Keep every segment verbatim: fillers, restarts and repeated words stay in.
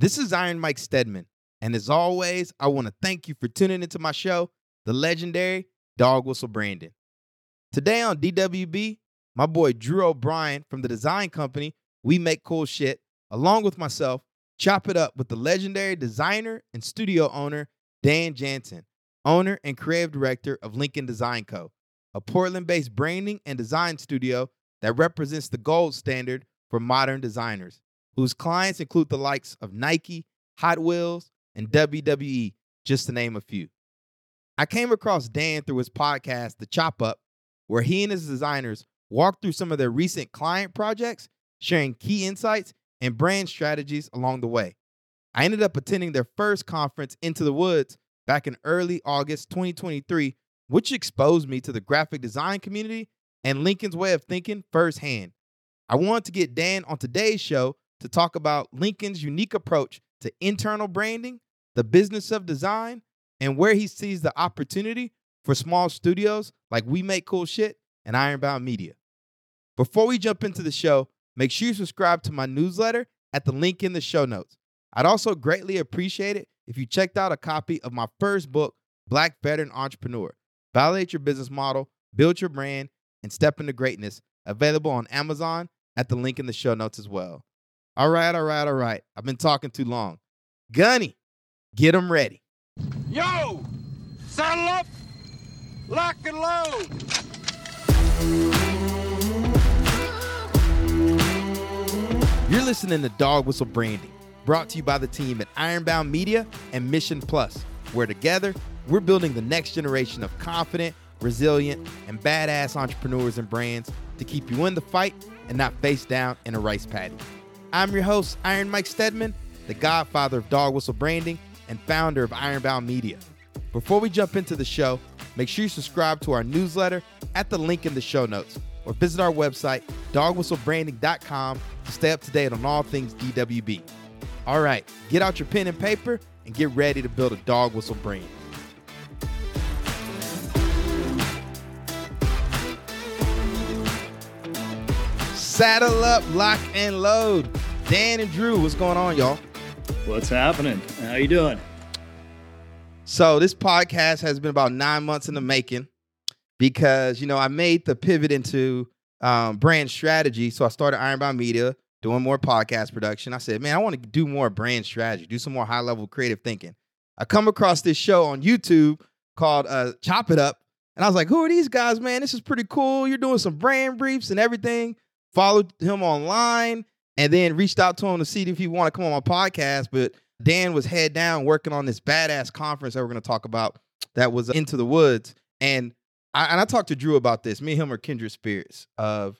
This is Iron Mike Steadman, and as always, I want to thank you for tuning into my show, the legendary Dog Whistle Brandon. Today on D W B, my boy Drew O'Brien from the design company We Make Cool Shit, along with myself, chop it up with the legendary designer and studio owner Dan Janssen, owner and creative director of Lincoln Design Co., a Portland-based branding and design studio that represents the gold standard for modern designers, whose clients include the likes of Nike, Hot Wheels, and W W E, just to name a few. I came across Dan through his podcast, The Chop Up, where he and his designers walk through some of their recent client projects, sharing key insights and brand strategies along the way. I ended up attending their first conference, Into the Woods, back in early August twenty twenty-three, which exposed me to the graphic design community and Lincoln's way of thinking firsthand. I wanted to get Dan on today's show to talk about Lincoln's unique approach to internal branding, the business of design, and where he sees the opportunity for small studios like We Make Cool Shit and Ironbound Media. Before we jump into the show, make sure you subscribe to my newsletter at the link in the show notes. I'd also greatly appreciate it if you checked out a copy of my first book, Black Veteran Entrepreneur, Validate Your Business Model, Build Your Brand, and Step into Greatness, available on Amazon at the link in the show notes as well. All right, all right, all right. I've been talking too long. Gunny, get them ready. Yo, saddle up, lock and load. You're listening to Dog Whistle Branding, brought to you by the team at Ironbound Media and Mission Plus, where together we're building the next generation of confident, resilient, and badass entrepreneurs and brands to keep you in the fight and not face down in a rice paddy. I'm your host, Iron Mike Steadman, the godfather of Dog Whistle Branding and founder of Ironbound Media. Before we jump into the show, make sure you subscribe to our newsletter at the link in the show notes, or visit our website, dog whistle branding dot com, to stay up to date on all things D W B. All right, get out your pen and paper and get ready to build a dog whistle brand. Saddle up, lock, and load. Dan and Drew, what's going on, y'all? What's happening? How you doing? So this podcast has been about nine months in the making, because, you know, I made the pivot into um, brand strategy. So I started Ironbound Media, doing more podcast production. I said, man, I want to do more brand strategy, do some more high-level creative thinking. I come across this show on YouTube called uh, Chop It Up, and I was like, who are these guys, man? This is pretty cool. You're doing some brand briefs and everything. Followed him online and then reached out to him to see if he wanted to come on my podcast. But Dan was head down working on this badass conference that we're going to talk about that was Into the Woods. And I, and I talked to Drew about this. Me and him are kindred spirits of,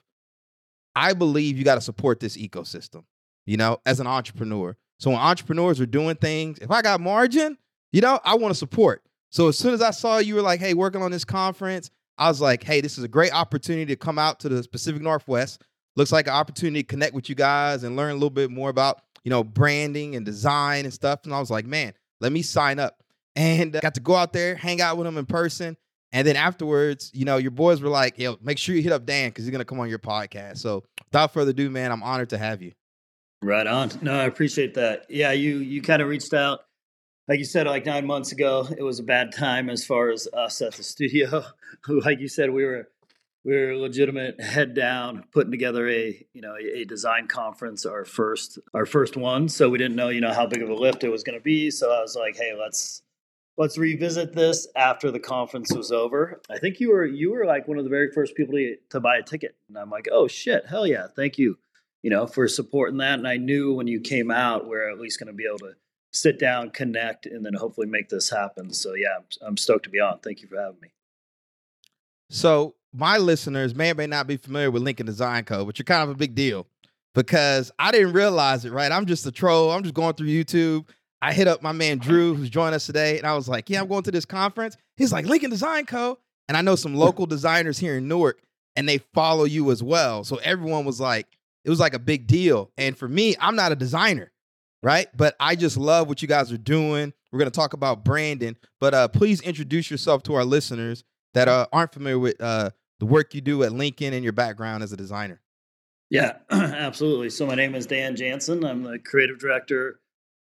I believe you got to support this ecosystem, you know, as an entrepreneur. So when entrepreneurs are doing things, if I got margin, you know, I want to support. So as soon as I saw you were like, hey, working on this conference, I was like, hey, this is a great opportunity to come out to the Pacific Northwest. Looks like an opportunity to connect with you guys and learn a little bit more about, you know, branding and design and stuff. And I was like, man, let me sign up. And uh, got to go out there, hang out with him in person. And then afterwards, you know, your boys were like, yo, make sure you hit up Dan because he's going to come on your podcast. So without further ado, man, I'm honored to have you. Right on. No, I appreciate that. Yeah, you you kind of reached out. Like you said, like nine months ago, it was a bad time as far as us at the studio. Like you said, we were we were legitimate head down, putting together a, you know, a design conference, our first our first one. So we didn't know, you know, how big of a lift it was going to be. So I was like, hey, let's Let's revisit this after the conference was over. I think you were you were like one of the very first people to, to buy a ticket. And I'm like, oh, shit, hell yeah. Thank you, you know, for supporting that. And I knew when you came out, we're at least going to be able to sit down, connect, and then hopefully make this happen. So, yeah, I'm, I'm stoked to be on. Thank you for having me. So my listeners may or may not be familiar with Lincoln Design Co., but you're kind of a big deal because I didn't realize it, right? I'm just a troll. I'm just going through YouTube. I hit up my man, Drew, who's joined us today. And I was like, yeah, I'm going to this conference. He's like, Lincoln Design Co. And I know some local designers here in Newark, and they follow you as well. So everyone was like, it was like a big deal. And for me, I'm not a designer, right? But I just love what you guys are doing. We're going to talk about branding. But uh, please introduce yourself to our listeners that uh, aren't familiar with uh, the work you do at Lincoln and your background as a designer. Yeah, absolutely. So my name is Dan Janssen. I'm the creative director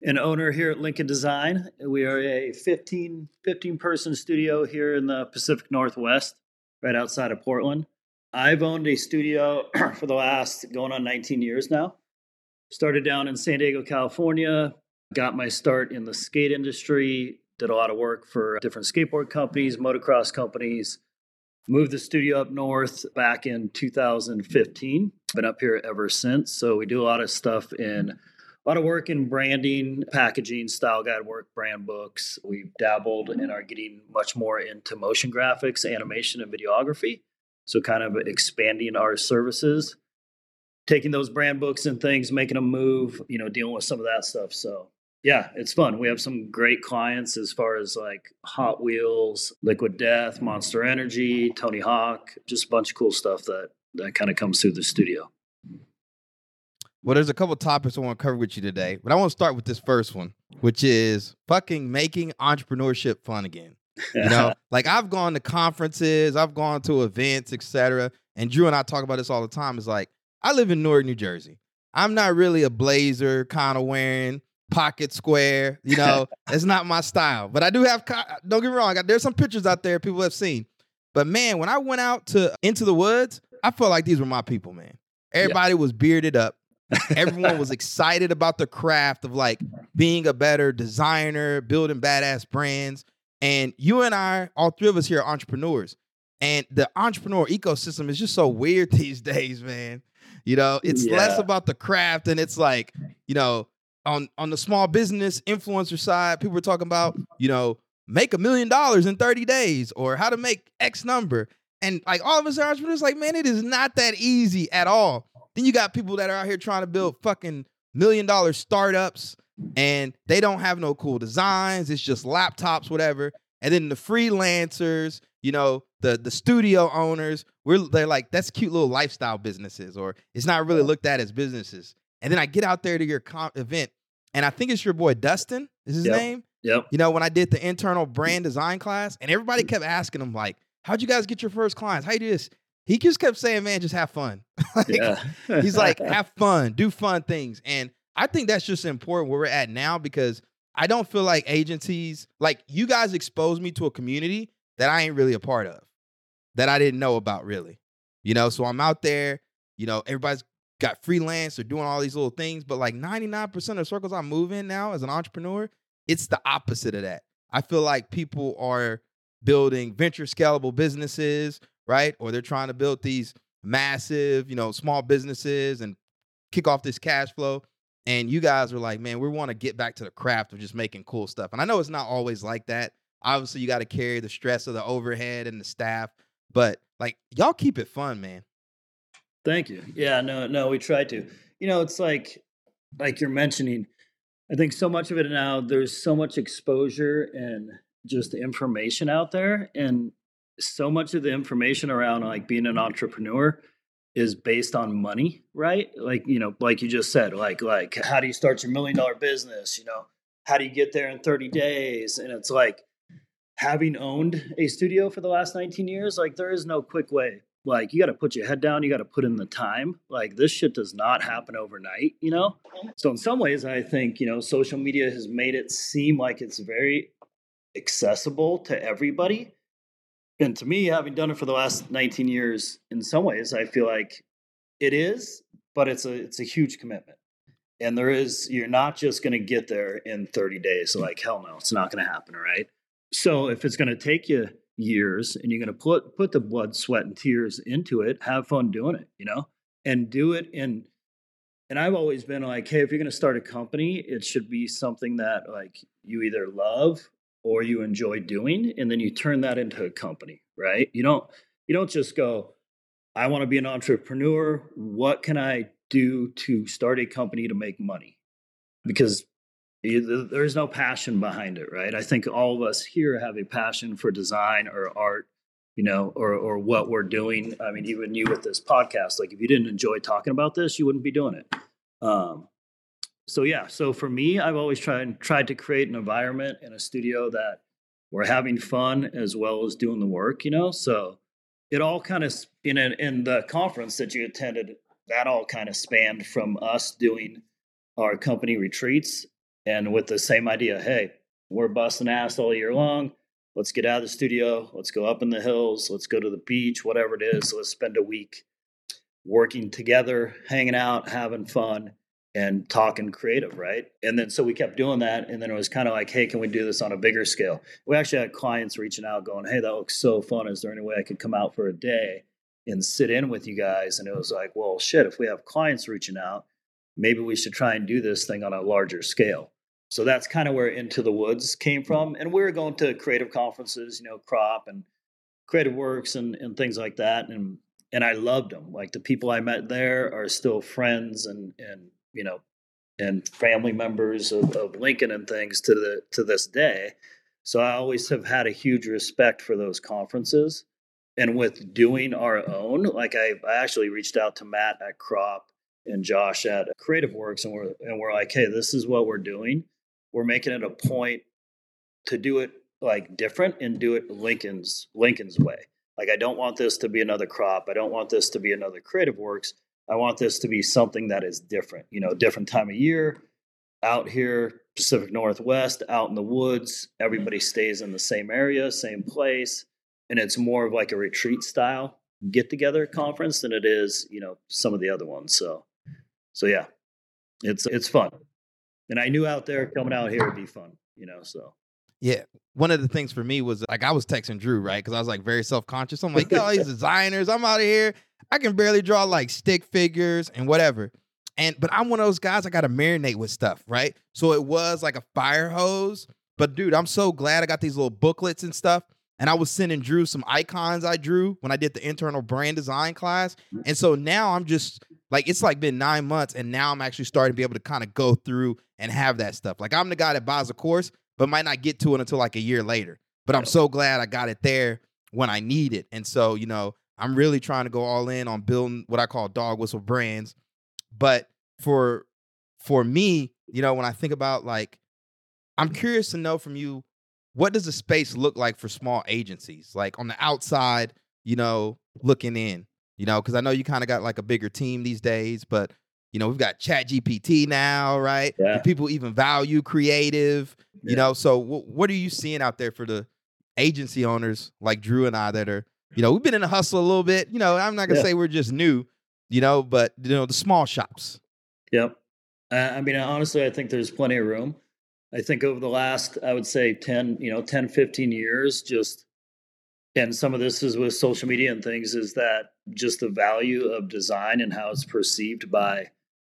an owner here at Lincoln Design. We are a fifteen, fifteen-person studio here in the Pacific Northwest, right outside of Portland. I've owned a studio for the last going on nineteen years now. Started down in San Diego, California, got my start in the skate industry, did a lot of work for different skateboard companies, motocross companies. Moved the studio up north back in two thousand fifteen. Been up here ever since. So we do a lot of stuff in, a lot of work in branding, packaging, style guide work, brand books. We've dabbled and are getting much more into motion graphics, animation, and videography. So kind of expanding our services, taking those brand books and things, making them move, you know, dealing with some of that stuff. So yeah, it's fun. We have some great clients as far as like Hot Wheels, Liquid Death, Monster Energy, Tony Hawk, just a bunch of cool stuff that, that kind of comes through the studio. Well, there's a couple of topics I want to cover with you today, but I want to start with this first one, which is fucking making entrepreneurship fun again. You know, like I've gone to conferences, I've gone to events, et cetera. And Drew and I talk about this all the time. It's like, I live in Newark, New Jersey. I'm not really a blazer kind of wearing pocket square, you know, it's not my style, but I do have, don't get me wrong, there's some pictures out there people have seen, but man, when I went out to Into the Woods, I felt like these were my people, man. Everybody yeah. was bearded up. Everyone was excited about the craft of like being a better designer, building badass brands. And you and I, all three of us here are entrepreneurs, and the entrepreneur ecosystem is just so weird these days, man. You know, it's yeah. less about the craft and it's like, you know, On on the small business influencer side, people were talking about, you know, make a million dollars in thirty days or how to make X number. And like all of us are entrepreneurs, like, man, it is not that easy at all. Then you got people that are out here trying to build fucking million dollar startups and they don't have no cool designs. It's just laptops, whatever. And then the freelancers, you know, the the studio owners, we're they're like, that's cute little lifestyle businesses, or it's not really looked at as businesses. And then I get out there to your con- event, and I think it's your boy Dustin is his yep. name. Yep. You know, when I did the internal brand design class, and everybody kept asking him, like, how'd you guys get your first clients? How you do this? He just kept saying, man, just have fun. like, Yeah. he's like, have fun, do fun things. And I think that's just important where we're at now, because I don't feel like agencies, like you guys exposed me to a community that I ain't really a part of, that I didn't know about really. You know, so I'm out there, you know, everybody's got freelance or doing all these little things, but like ninety-nine percent of the circles I move in now as an entrepreneur, it's the opposite of that. I feel like people are building venture scalable businesses, right? Or they're trying to build these massive, you know, small businesses and kick off this cash flow. And you guys were like, man, we want to get back to the craft of just making cool stuff. And I know it's not always like that. Obviously, you got to carry the stress of the overhead and the staff, but like y'all keep it fun, man. Thank you. Yeah, no, no, we try to. You know, it's like, like you're mentioning, I think so much of it now, there's so much exposure and just information out there. And so much of the information around like being an entrepreneur is based on money, right? Like, you know, like you just said, like, like how do you start your million dollar business? You know, how do you get there in thirty days? And it's like having owned a studio for the last nineteen years, like there is no quick way. Like, you got to put your head down. You got to put in the time. Like, this shit does not happen overnight, you know? So in some ways, I think, you know, social media has made it seem like it's very accessible to everybody. And to me, having done it for the last nineteen years, in some ways, I feel like it is, but it's a it's a huge commitment. And there is, you're not just going to get there in thirty days. Like, hell no, it's not going to happen, right? So if it's going to take you years and you're going to put put the blood, sweat, and tears into it, have fun doing it, you know, and do it. And and I've always been like, hey, if you're going to start a company, it should be something that like you either love or you enjoy doing, and then you turn that into a company, right? You don't you don't just go, I want to be an entrepreneur. What can I do to start a company to make money? Because there's no passion behind it, right? I think all of us here have a passion for design or art, you know, or or what we're doing. I mean, even you with this podcast, like if you didn't enjoy talking about this, you wouldn't be doing it. Um, so yeah, so for me, I've always tried tried to create an environment in a studio that we're having fun as well as doing the work, you know. So it all kind of in a, in the conference that you attended, that all kind of spanned from us doing our company retreats and with the same idea, hey, we're busting ass all year long. Let's get out of the studio. Let's go up in the hills. Let's go to the beach, whatever it is. Let's spend a week working together, hanging out, having fun, and talking creative, right? And then so we kept doing that. And then it was kind of like, hey, can we do this on a bigger scale? We actually had clients reaching out going, hey, that looks so fun. Is there any way I could come out for a day and sit in with you guys? And it was like, well, shit, if we have clients reaching out, maybe we should try and do this thing on a larger scale. So that's kind of where Into the Woods came from. And we were going to creative conferences, you know, Crop and Creative Works and, and things like that. And and I loved them. Like the people I met there are still friends and, and you know, and family members of, of Lincoln and things to the to this day. So I always have had a huge respect for those conferences. And with doing our own, like I, I actually reached out to Matt at Crop and Josh at Creative Works. And we're, and we're like, hey, this is what we're doing. We're making it a point to do it like different and do it Lincoln's Lincoln's way. Like, I don't want this to be another Crop. I don't want this to be another Creative Works. I want this to be something that is different, you know, different time of year out here, Pacific Northwest, out in the woods. Everybody stays in the same area, same place. And it's more of like a retreat style get together conference than it is, you know, some of the other ones. So, so yeah, it's, it's fun. And I knew out there coming out here would be fun, you know, so. Yeah. One of the things for me was like, I was texting Drew, right? Because I was like very self-conscious. I'm like, all these designers, I'm out of here. I can barely draw like stick figures and whatever. And, but I'm one of those guys, I got to marinate with stuff, right? So it was like a fire hose. But dude, I'm so glad I got these little booklets and stuff. And I was sending Drew some icons I drew when I did the internal brand design class. And so now I'm just like, it's like been nine months and now I'm actually starting to be able to kind of go through and have that stuff. Like I'm the guy that buys a course, but might not get to it until like a year later. But I'm so glad I got it there when I need it. And so, you know, I'm really trying to go all in on building what I call dog whistle brands. But for, for me, you know, when I think about like, I'm curious to know from you, what does the space look like for small agencies? Like on the outside, you know, looking in, you know, because I know you kind of got like a bigger team these days, but, you know, we've got Chat G P T now, right? Yeah. People even value creative, yeah. you know, so w- what are you seeing out there for the agency owners like Drew and I that are, you know, we've been in the hustle a little bit, you know, I'm not going to yeah. say we're just new, you know, but, you know, the small shops. Yep. Uh, I mean, honestly, I think there's plenty of room. I think over the last, I would say ten, you know, ten, fifteen years, just, and some of this is with social media and things, is that just the value of design and how it's perceived by,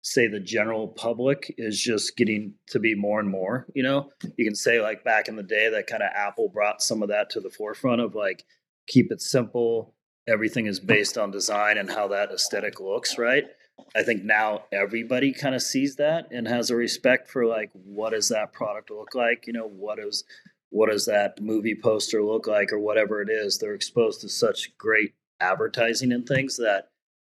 say, the general public is just getting to be more and more, you know, you can say like back in the day that kind of Apple brought some of that to the forefront of like, keep it simple. Everything is based on design and how that aesthetic looks, right? I think now everybody kind of sees that and has a respect for like, what does that product look like? You know, what is, what does that movie poster look like or whatever it is? They're exposed to such great advertising and things that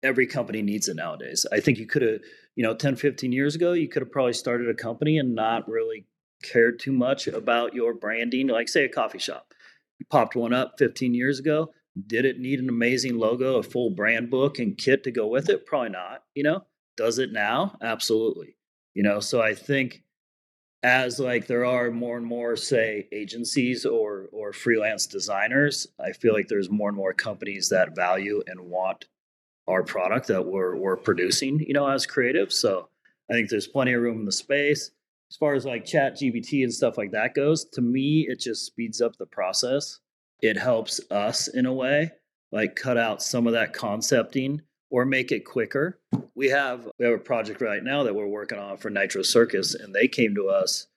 every company needs it nowadays. I think you could have, you know, ten, fifteen years ago, you could have probably started a company and not really cared too much about your branding. Like say a coffee shop, you popped one up fifteen years ago. Did it need an amazing logo, a full brand book and kit to go with it? Probably not, you know, does it now? Absolutely. You know, so I think as like there are more and more, say, agencies or or freelance designers, I feel like there's more and more companies that value and want our product that we're, we're producing, you know, as creatives. So I think there's plenty of room in the space. As far as like Chat G P T and stuff like that goes, to me, it just speeds up the process. It helps us in a way, like cut out some of that concepting or make it quicker. We have we have a project right now that we're working on for Nitro Circus, and they came to us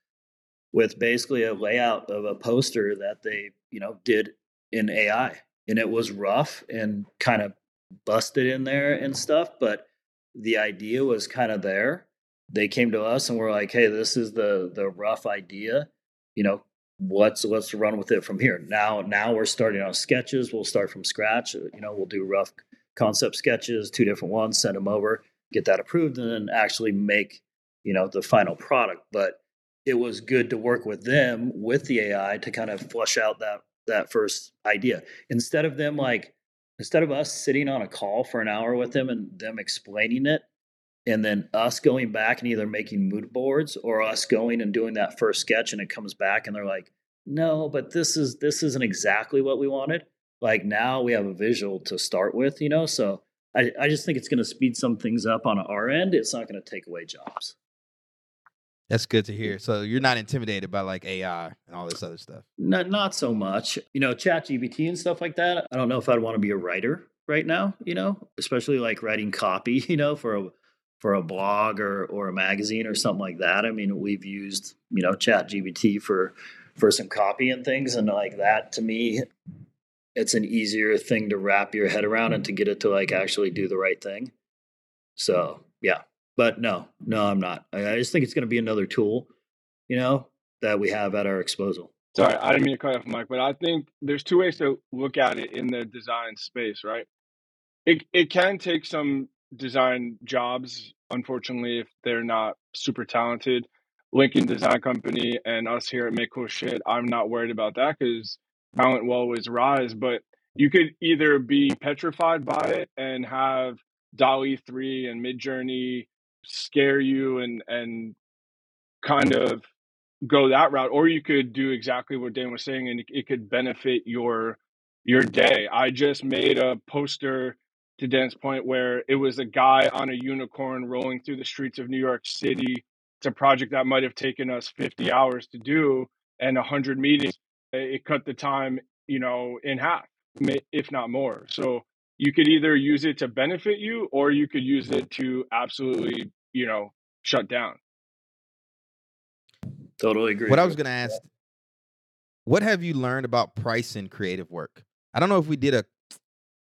with basically a layout of a poster that they, you know, did in A I. And it was rough and kind of busted in there and stuff, but the idea was kind of there. They came to us and we're like, hey, this is the the rough idea, you know, What's let's run with it from here. Now, now we're starting on sketches. We'll start from scratch. You know, we'll do rough concept sketches, two different ones, send them over, get that approved, and then actually make, you know, the final product. But it was good to work with them with the A I to kind of flush out that, that first idea. Instead of them, like, instead of us sitting on a call for an hour with them and them explaining it, and then us going back and either making mood boards or us going and doing that first sketch and it comes back and they're like, no, but this is, this isn't exactly what we wanted. Like now we have a visual to start with, you know? So I, I just think it's going to speed some things up on our end. It's not going to take away jobs. That's good to hear. So you're not intimidated by like A I and all this other stuff? No, not so much. You know, Chat G P T and stuff like that. I don't know if I'd want to be a writer right now, you know, especially like writing copy, you know, for a, for a blog or, or a magazine or something like that. I mean, we've used, you know, Chat G P T for, for some copy and things. And like that, to me, it's an easier thing to wrap your head around and to get it to like actually do the right thing. So, yeah, but no, no, I'm not. I, I just think it's going to be another tool, you know, that we have at our disposal. Sorry, I didn't mean to cut off, Mike, but I think there's two ways to look at it in the design space, right? It it can take some design jobs, unfortunately, if they're not super talented. Lincoln Design Company and us here at Make Cool Shit, I'm not worried about that because talent will always rise. But you could either be petrified by it and have Dolly three and Midjourney scare you and and kind of go that route, or you could do exactly what Dan was saying and it could benefit your your day. I just made a poster, to Dan's point, where it was a guy on a unicorn rolling through the streets of New York City. It's a project that might have taken us fifty hours to do and one hundred meetings. It cut the time, you know, in half, if not more. So you could either use it to benefit you or you could use it to absolutely, you know, shut down. Totally agree. What I was going to ask, what have you learned about price in creative work? I don't know if we did a,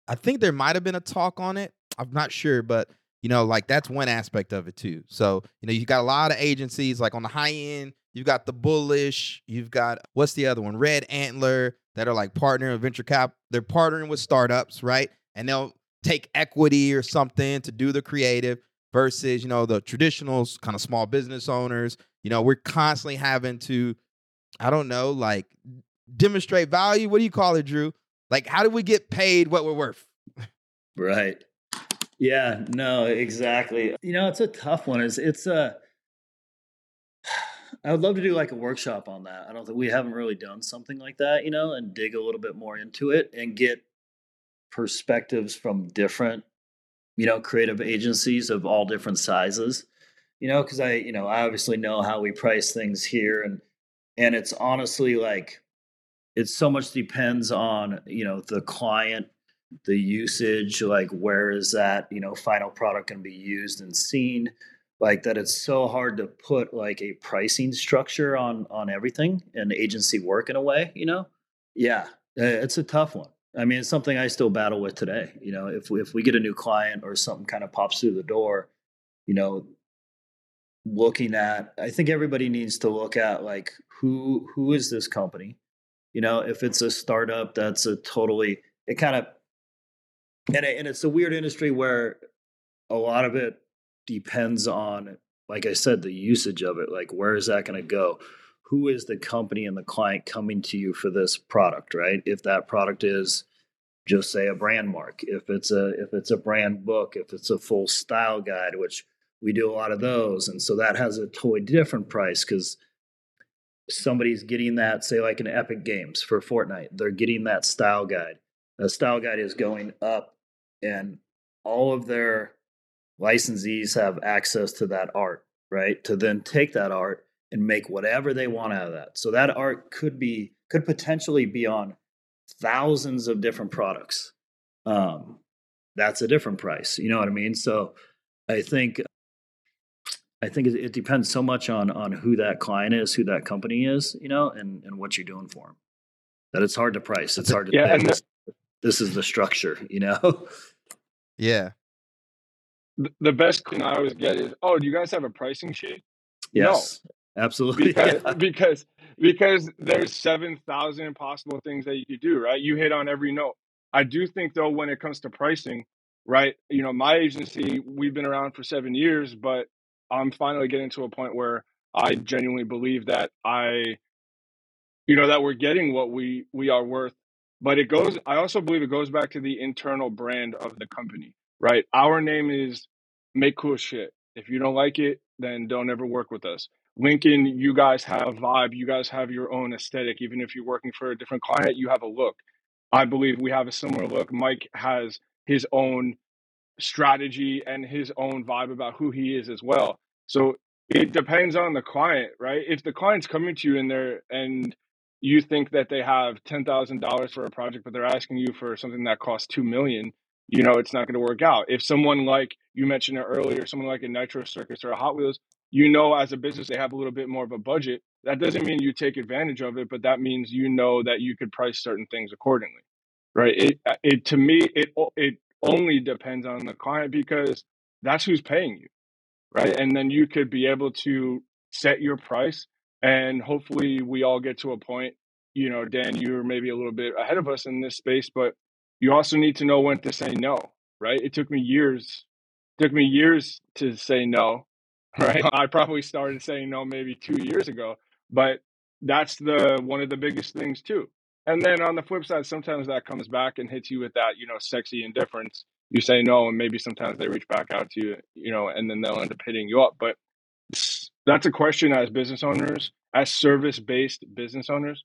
I think there might've been a talk on it. I'm not sure, but you know, like that's one aspect of it too. So, you know, you got a lot of agencies like on the high end, you've got the Bullish, you've got, what's the other one? Red Antler, that are like partner and venture cap. They're partnering with startups, right? And they'll take equity or something to do the creative versus, you know, the traditional kind of small business owners. You know, we're constantly having to, I don't know, like demonstrate value. What do you call it, Drew? Like, how do we get paid what we're worth? Right. Yeah, no, exactly. You know, it's a tough one. It's, it's a, I would love to do like a workshop on that. I don't think we haven't really done something like that, you know, and dig a little bit more into it and get perspectives from different, you know, creative agencies of all different sizes. You know, because I, you know, I obviously know how we price things here, and and it's honestly like it so much depends on, you know, the client, the usage, like where is that, you know, final product going to be used and seen, like that it's so hard to put like a pricing structure on on everything and agency work in a way, you know? Yeah, it's a tough one. I mean, it's something I still battle with today. You know, if we, if we get a new client or something kind of pops through the door, you know, looking at, I think everybody needs to look at like, who, who is this company? You know, if it's a startup, that's a totally, it kind of, and, it, and it's a weird industry where a lot of it depends on, like I said, the usage of it, like, where is that going to go? Who is the company and the client coming to you for this product, right? If that product is just say a brand mark, if it's a, if it's a brand book, if it's a full style guide, which we do a lot of those. And so that has a totally different price because somebody's getting that, say like an Epic Games for Fortnite, they're getting that style guide. The style guide is going up and all of their licensees have access to that art, right? To then take that art and make whatever they want out of that. So that art could be, could potentially be on thousands of different products. Um, that's a different price. You know what I mean? So I think I think it depends so much on on who that client is, who that company is, you know, and, and what you're doing for them. That it's hard to price. It's hard to yeah, pay. The, this is the structure, you know? Yeah. The best thing I always get is, oh, do you guys have a pricing sheet? Yes, no. Absolutely. Because, yeah. because because there's seven thousand possible things that you could do, right? You hit on every note. I do think, though, when it comes to pricing, right, you know, my agency, we've been around for seven years, but I'm finally getting to a point where I genuinely believe that I, you know, that we're getting what we, we are worth. But it goes, I also believe it goes back to the internal brand of the company, right? Our name is Make Cool Shit. If you don't like it, then don't ever work with us. Lincoln, you guys have vibe. You guys have your own aesthetic. Even if you're working for a different client, you have a look. I believe we have a similar look. Mike has his own strategy and his own vibe about who he is as well. So it depends on the client, right? If the client's coming to you in there and you think that they have ten thousand dollars for a project, but they're asking you for something that costs two million dollars, you know, it's not going to work out. If someone like you mentioned earlier, someone like a Nitro Circus or a Hot Wheels, you know, as a business, they have a little bit more of a budget. That doesn't mean you take advantage of it, but that means you know that you could price certain things accordingly, right? It, it to me, it it only depends on the client because that's who's paying you, right? And then you could be able to set your price, and hopefully we all get to a point, you know, Dan, you're maybe a little bit ahead of us in this space, but you also need to know when to say no, right? It took me years, took me years to say no, right? I probably started saying no maybe two years ago, but that's the one of the biggest things too. And then on the flip side, sometimes that comes back and hits you with that, you know, sexy indifference. You say no, and maybe sometimes they reach back out to you, you know, and then they'll end up hitting you up. But that's a question as business owners, as service-based business owners,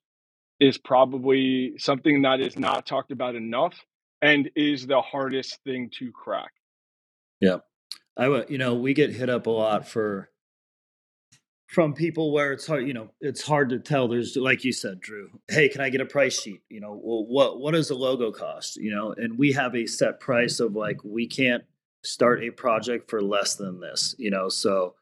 is probably something that is not talked about enough and is the hardest thing to crack. Yeah. I would, you know, we get hit up a lot for, from people where it's hard, you know, it's hard to tell. There's, like you said, Drew, hey, can I get a price sheet? You know, well, what, what does the logo cost? You know, and we have a set price of like, we can't start a project for less than this, you know? So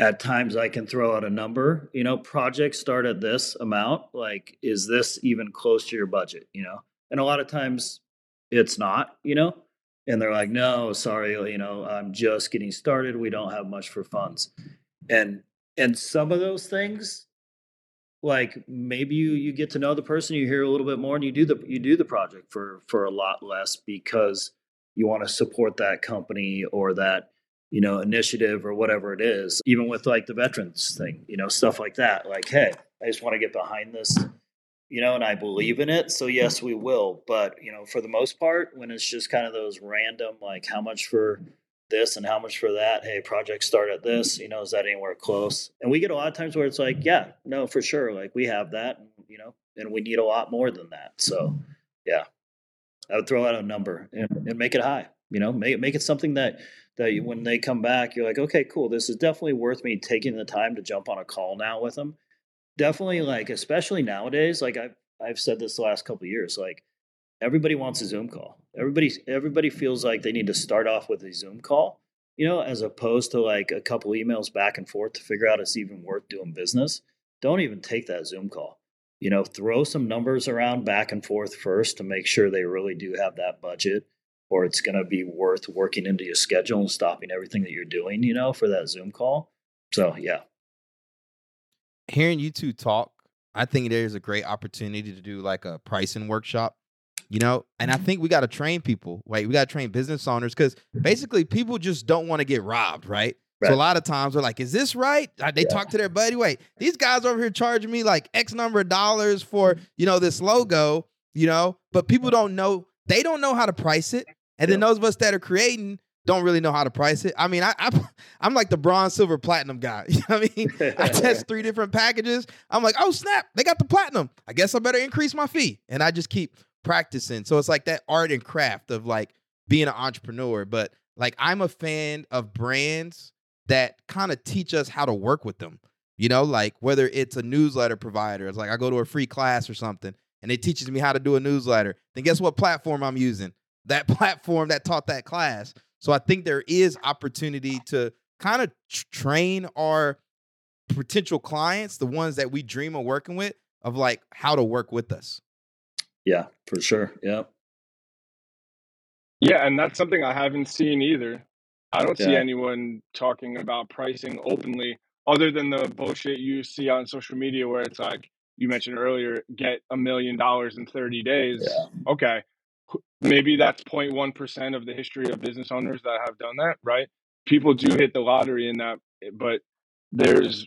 at times I can throw out a number, you know, projects start at this amount. Like, is this even close to your budget? You know? And a lot of times it's not, you know, and they're like, no, sorry, you know, I'm just getting started. We don't have much for funds. And, and some of those things, like maybe you, you get to know the person, you hear a little bit more and you do the, you do the project for, for a lot less because you want to support that company or that, you know, initiative or whatever it is, even with like the veterans thing, you know, stuff like that. Like, hey, I just want to get behind this, you know, and I believe in it. So yes, we will. But, you know, for the most part, when it's just kind of those random, like how much for this and how much for that, hey, projects start at this, you know, is that anywhere close? And we get a lot of times where it's like, yeah, no, for sure. Like we have that, you know, and we need a lot more than that. So yeah, I would throw out a number and, and make it high, you know, make, make it something that, that you, when they come back, you're like, okay, cool. This is definitely worth me taking the time to jump on a call now with them. Definitely, like, especially nowadays, like I've, I've said this the last couple of years, like everybody wants a Zoom call. Everybody, everybody feels like they need to start off with a Zoom call, you know, as opposed to like a couple emails back and forth to figure out it's even worth doing business. Don't even take that Zoom call, you know, throw some numbers around back and forth first to make sure they really do have that budget, or it's going to be worth working into your schedule and stopping everything that you're doing, you know, for that Zoom call. So, yeah. Hearing you two talk, I think there's a great opportunity to do like a pricing workshop, you know, and I think we got to train people, right? We got to train business owners because basically people just don't want to get robbed, right? Right. So a lot of times they're like, is this right? They yeah. talk to their buddy, wait, these guys over here charging me like X number of dollars for, you know, this logo, you know, but people don't know, they don't know how to price it. And then yeah. those of us that are creating don't really know how to price it. I mean, I, I, I'm like the bronze, silver, platinum guy. You know what I mean? I test three different packages. I'm like, oh, snap, they got the platinum. I guess I better increase my fee. And I just keep practicing. So it's like that art and craft of like being an entrepreneur. But like I'm a fan of brands that kind of teach us how to work with them. You know, like whether it's a newsletter provider, it's like I go to a free class or something and it teaches me how to do a newsletter. Then guess what platform I'm using? That platform that taught that class. So I think there is opportunity to kind of t- train our potential clients, the ones that we dream of working with, of like how to work with us. Yeah, for sure. Yeah. Yeah. And that's something I haven't seen either. I don't yeah. see anyone talking about pricing openly other than the bullshit you see on social media where it's like, you mentioned earlier, get a million dollars in thirty days. Yeah. Okay. Maybe that's zero point one percent of the history of business owners that have done that, right? People do hit the lottery in that, but there's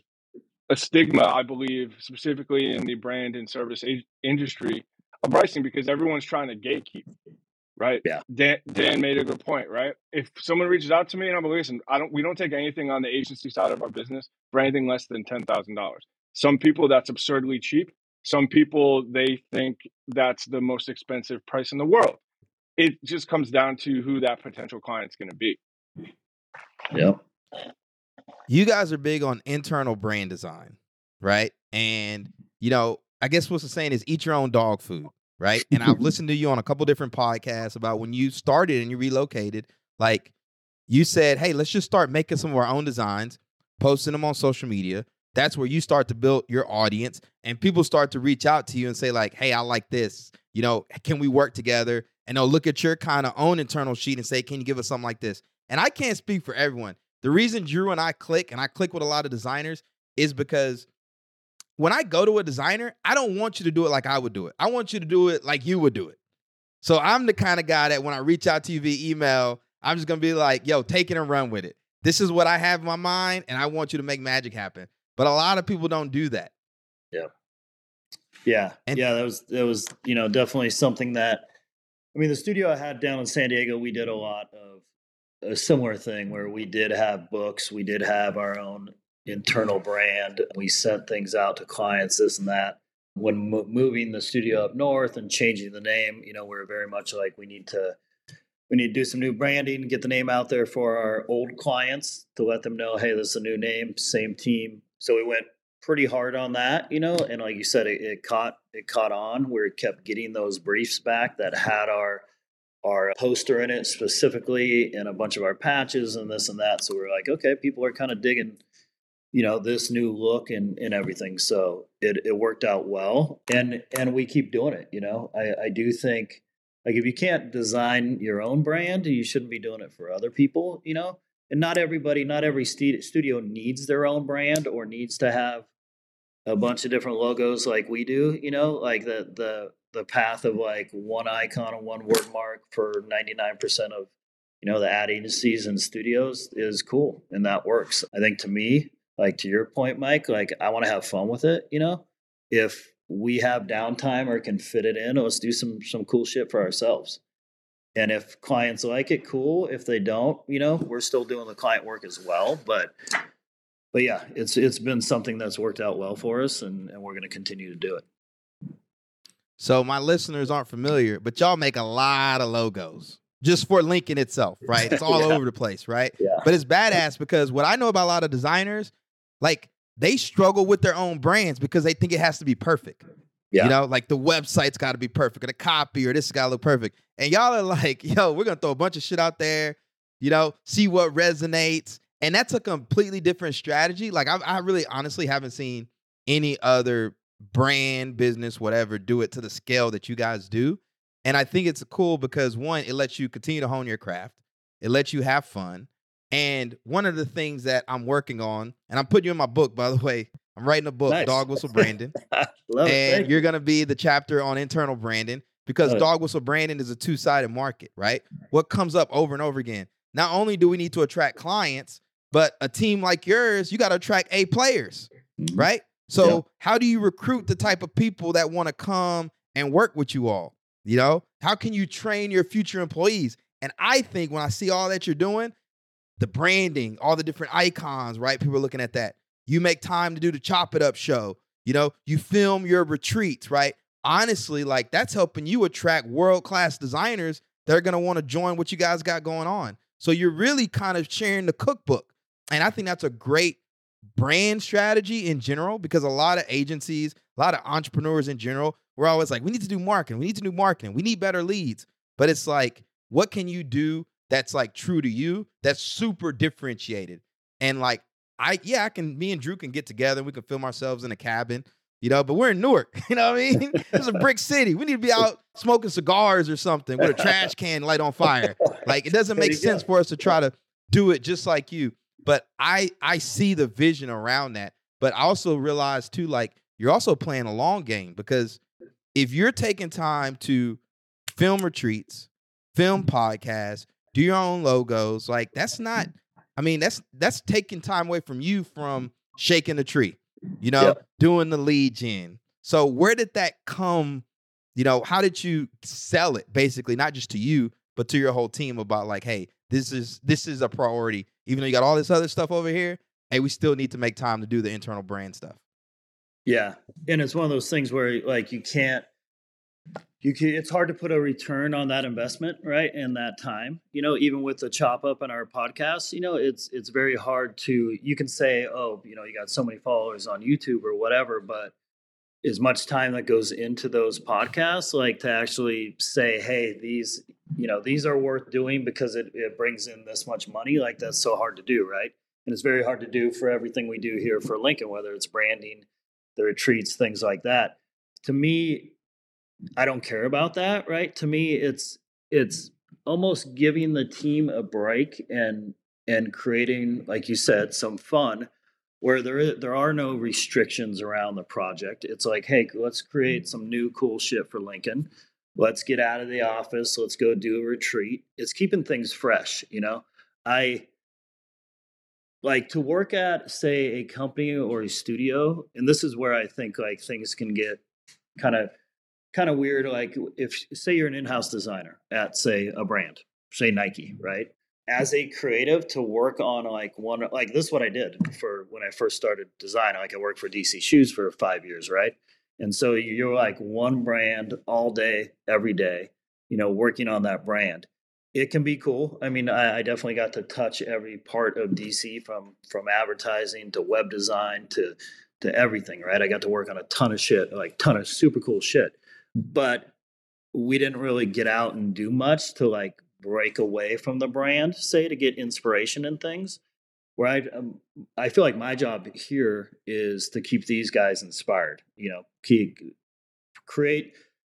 a stigma, I believe, specifically in the brand and service industry of pricing because everyone's trying to gatekeep, right? Yeah. Dan, Dan yeah. made a good point, right? If someone reaches out to me and I'm like, listen, I don't, we don't take anything on the agency side of our business for anything less than ten thousand dollars. Some people, that's absurdly cheap. Some people, they think that's the most expensive price in the world. It just comes down to who that potential client's going to be. Yep. You guys are big on internal brand design, right? And, you know, I guess what's the saying is eat your own dog food, right? And I've listened to you on a couple different podcasts about when you started and you relocated, like you said, hey, let's just start making some of our own designs, posting them on social media. That's where you start to build your audience and people start to reach out to you and say like, hey, I like this, you know, can we work together? And they'll look at your kind of own internal sheet and say, can you give us something like this? And I can't speak for everyone. The reason Drew and I click, and I click with a lot of designers, is because when I go to a designer, I don't want you to do it like I would do it. I want you to do it like you would do it. So I'm the kind of guy that when I reach out to you via email, I'm just going to be like, yo, take it and run with it. This is what I have in my mind, and I want you to make magic happen. But a lot of people don't do that. Yeah. Yeah. And- yeah, that was, that was, you know, definitely something that, I mean, the studio I had down in San Diego, we did a lot of a similar thing where we did have books. We did have our own internal brand. We sent things out to clients, this and that. When mo- moving the studio up north and changing the name, you know, we were very much like, we need to, we need to do some new branding, get the name out there for our old clients to let them know, hey, this is a new name, same team. So we went pretty hard on that, you know, and like you said, it, it caught, it caught on where it kept getting those briefs back that had our, our poster in it specifically and a bunch of our patches and this and that. So we're like, okay, people are kind of digging, you know, this new look and, and everything. So it, it worked out well. And, and we keep doing it. You know, I, I do think like, if you can't design your own brand, you shouldn't be doing it for other people, you know, and not everybody, not every st- studio needs their own brand or needs to have a bunch of different logos like we do, you know, like the, the, the path of like one icon and one word mark for ninety-nine percent of, you know, the ad agencies and studios is cool. And that works. I think to me, like to your point, Mike, like I want to have fun with it. You know, if we have downtime or can fit it in, let's do some, some cool shit for ourselves. And if clients like it, cool. If they don't, you know, we're still doing the client work as well, but, but yeah, it's, it's been something that's worked out well for us and, and we're going to continue to do it. So my listeners aren't familiar, but y'all make a lot of logos just for Lincoln itself, right? It's all yeah. over the place, right? Yeah. But it's badass because what I know about a lot of designers, like they struggle with their own brands because they think it has to be perfect. Yeah. You know, like the website's got to be perfect or the copy or this got to look perfect. And y'all are like, yo, we're going to throw a bunch of shit out there, you know, see what resonates. And that's a completely different strategy. Like I, I really honestly haven't seen any other brand, business, whatever, do it to the scale that you guys do. And I think it's cool because one, it lets you continue to hone your craft. It lets you have fun. And one of the things that I'm working on, and I'm putting you in my book, by the way, I'm writing a book, nice. Dog Whistle Branding. Love and it, you're going to be the chapter on internal branding because Love Dog it. Whistle Branding is a two-sided market, right? What comes up over and over again. Not only do we need to attract clients, but a team like yours, you got to attract A players, mm-hmm. right? So yep. how do you recruit the type of people that want to come and work with you all? You know, how can you train your future employees? And I think when I see all that you're doing, the branding, all the different icons, right? People are looking at that. You make time to do the Chop It Up show. You know, you film your retreats, right? Honestly, like that's helping you attract world-class designers that are going to want to join what you guys got going on. So you're really kind of sharing the cookbook. And I think that's a great brand strategy in general, because a lot of agencies, a lot of entrepreneurs in general, we're always like, we need to do marketing. We need to do marketing. We need better leads. But it's like, what can you do that's like true to you? That's super differentiated. And like, I, yeah, I can, me and Drew can get together and we can film ourselves in a cabin, you know, but we're in Newark. You know what I mean? It's a brick city. We need to be out smoking cigars or something with a trash can light on fire. Like it doesn't make sense go. for us to try to do it just like you. But I I see the vision around that. But I also realize, too, like, you're also playing a long game because if you're taking time to film retreats, film podcasts, do your own logos, like, that's not, I mean, that's that's taking time away from you from shaking the tree, you know, yep. doing the lead gen. So where did that come you know, how did you sell it, basically, not just to you, but to your whole team about like, hey, this is this is a priority. Even though you got all this other stuff over here, hey, we still need to make time to do the internal brand stuff. Yeah. And it's one of those things where like you can't, you can, it's hard to put a return on that investment, right? And that time, you know, even with the Chop Up and our podcast, you know, it's, it's very hard to, you can say, oh, you know, you got so many followers on YouTube or whatever, but as much time that goes into those podcasts, like to actually say, hey, these, you know, these are worth doing because it, it brings in this much money. Like that's so hard to do. Right. And it's very hard to do for everything we do here for Lincoln, whether it's branding, the retreats, things like that. To me, I don't care about that. Right. To me, it's, it's almost giving the team a break and, and creating, like you said, some fun where there is, there are no restrictions around the project. It's like, hey, let's create some new cool shit for Lincoln. Let's get out of the office. Let's go do a retreat. It's keeping things fresh. You know, I like to work at, say, a company or a studio. And this is where I think like things can get kind of, kind of weird. Like if say you're an in-house designer at, say, a brand, say Nike, right? As a creative to work on like one, like this is what I did for when I first started design. Like I worked for D C Shoes for five years. Right. And so you're like one brand all day, every day, you know, working on that brand. It can be cool. I mean, I, I definitely got to touch every part of D C from, from advertising to web design to, to everything. Right. I got to work on a ton of shit, like ton of super cool shit, but we didn't really get out and do much to like break away from the brand, say, to get inspiration and things. Where I um, I feel like my job here is to keep these guys inspired, you know, keep, create,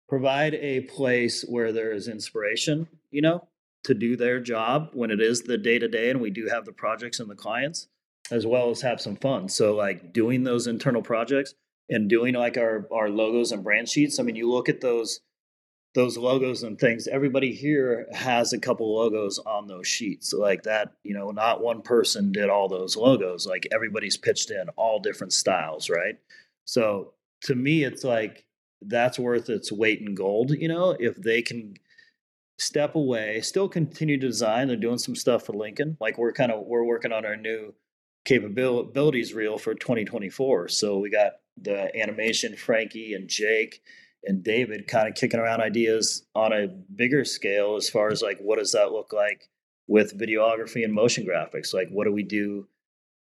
provide a place where there is inspiration, you know, to do their job when it is the day to day. And we do have the projects and the clients as well as have some fun. So like doing those internal projects and doing like our, our logos and brand sheets. I mean, you look at those those logos and things, everybody here has a couple logos on those sheets like that, you know, not one person did all those logos. Like everybody's pitched in all different styles. Right. So to me, it's like, that's worth its weight in gold. You know, if they can step away, still continue to design, they're doing some stuff for Lincoln. Like we're kind of, we're working on our new capabilities reel for twenty twenty-four. So we got the animation, Frankie and Jake and David kind of kicking around ideas on a bigger scale as far as like, what does that look like with videography and motion graphics? Like, what do we do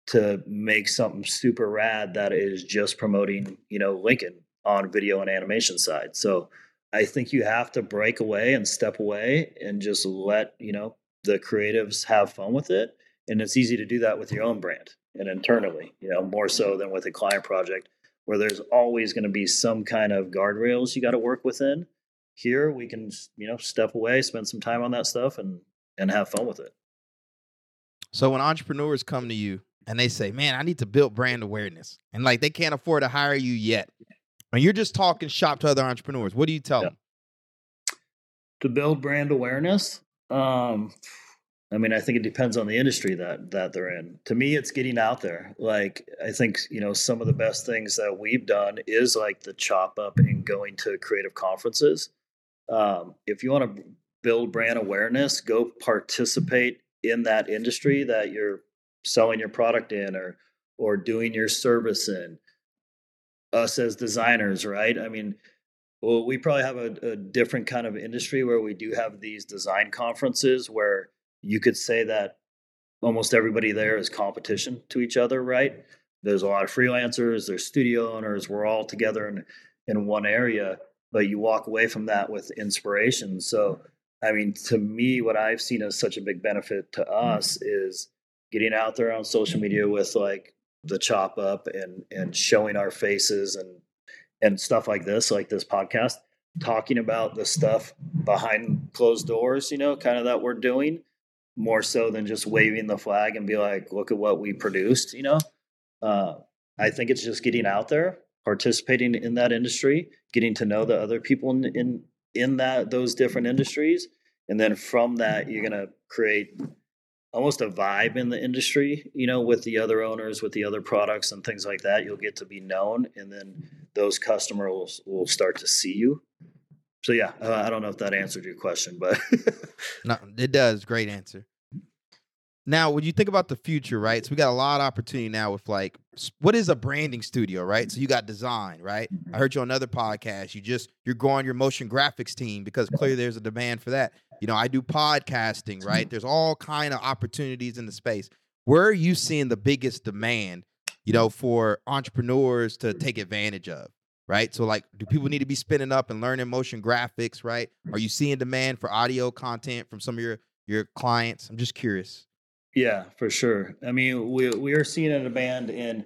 to make something super rad that is just promoting, you know, Lincoln on video and animation side? So I think you have to break away and step away and just let, you know, the creatives have fun with it. And it's easy to do that with your own brand and internally, you know, more so than with a client project, where there's always going to be some kind of guardrails you got to work within. Here, we can, you know, step away, spend some time on that stuff and and have fun with it. So when entrepreneurs come to you and they say, man, I need to build brand awareness, and like they can't afford to hire you yet, and you're just talking shop to other entrepreneurs, what do you tell yeah. them? To build brand awareness? Um, I mean, I think it depends on the industry that that they're in. To me, it's getting out there. Like, I think, you know, some of the best things that we've done is like the Chop Up and going to creative conferences. Um, if you want to build brand awareness, go participate in that industry that you're selling your product in or or doing your service in. Us as designers, right? I mean, well, we probably have a, a different kind of industry where we do have these design conferences where you could say that almost everybody there is competition to each other, right? There's a lot of freelancers, there's studio owners, we're all together in, in one area, but you walk away from that with inspiration. So, I mean, to me, what I've seen as such a big benefit to us is getting out there on social media with like the Chop Up and, and showing our faces and, and stuff like this, like this podcast, talking about the stuff behind closed doors, you know, kind of that we're doing. More so than just waving the flag and be like, look at what we produced, you know? Uh, I think it's just getting out there, participating in that industry, getting to know the other people in, in, in that those different industries. And then from that, you're going to create almost a vibe in the industry, you know, with the other owners, with the other products and things like that. You'll get to be known, and then those customers will, will start to see you. So yeah, uh, I don't know if that answered your question, but no, it does. Great answer. Now, when you think about the future, right? So we got a lot of opportunity now with like, what is a branding studio, right? So you got design, right? I heard you on another podcast. You just, you're growing your motion graphics team because clearly there's a demand for that. You know, I do podcasting, right? There's all kind of opportunities in the space. Where are you seeing the biggest demand, you know, for entrepreneurs to take advantage of, right? So like, do people need to be spinning up and learning motion graphics, right? Are you seeing demand for audio content from some of your, your clients? I'm just curious. Yeah, for sure. I mean, we we are seeing a demand, and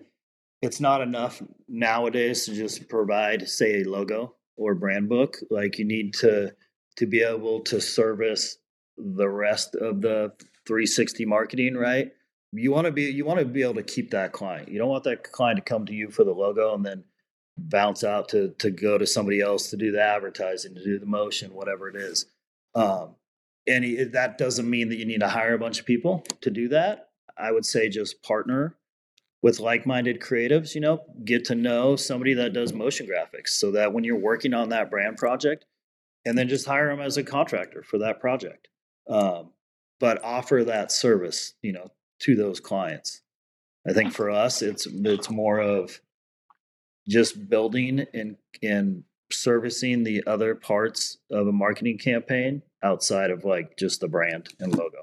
it's not enough nowadays to just provide, say, a logo or brand book. Like you need to to be able to service the rest of the three sixty marketing, right? You want to be you want to be able to keep that client. You don't want that client to come to you for the logo and then bounce out to to go to somebody else to do the advertising, to do the motion, whatever it is. Um, And that doesn't mean that you need to hire a bunch of people to do that. I would say just partner with like-minded creatives, you know, get to know somebody that does motion graphics so that when you're working on that brand project, and then just hire them as a contractor for that project. Um, but offer that service, you know, to those clients. I think for us, it's it's more of just building and and servicing the other parts of a marketing campaign outside of like just the brand and logo.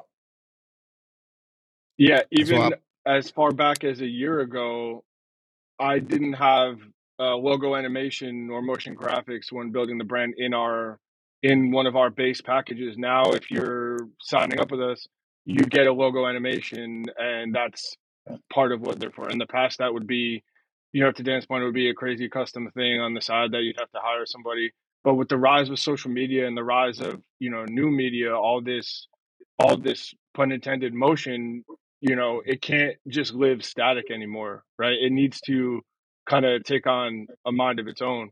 Yeah, even well, as far back as a year ago, I didn't have uh, logo animation or motion graphics when building the brand in our in one of our base packages. Now, if you're signing up with us, you get a logo animation, and that's part of what they're for. In the past, that would be, you know, to Dan's point, it would be a crazy custom thing on the side that you'd have to hire somebody. But with the rise of social media and the rise of, you know, new media, all this, all this pun intended motion, you know, it can't just live static anymore, right? It needs to kind of take on a mind of its own.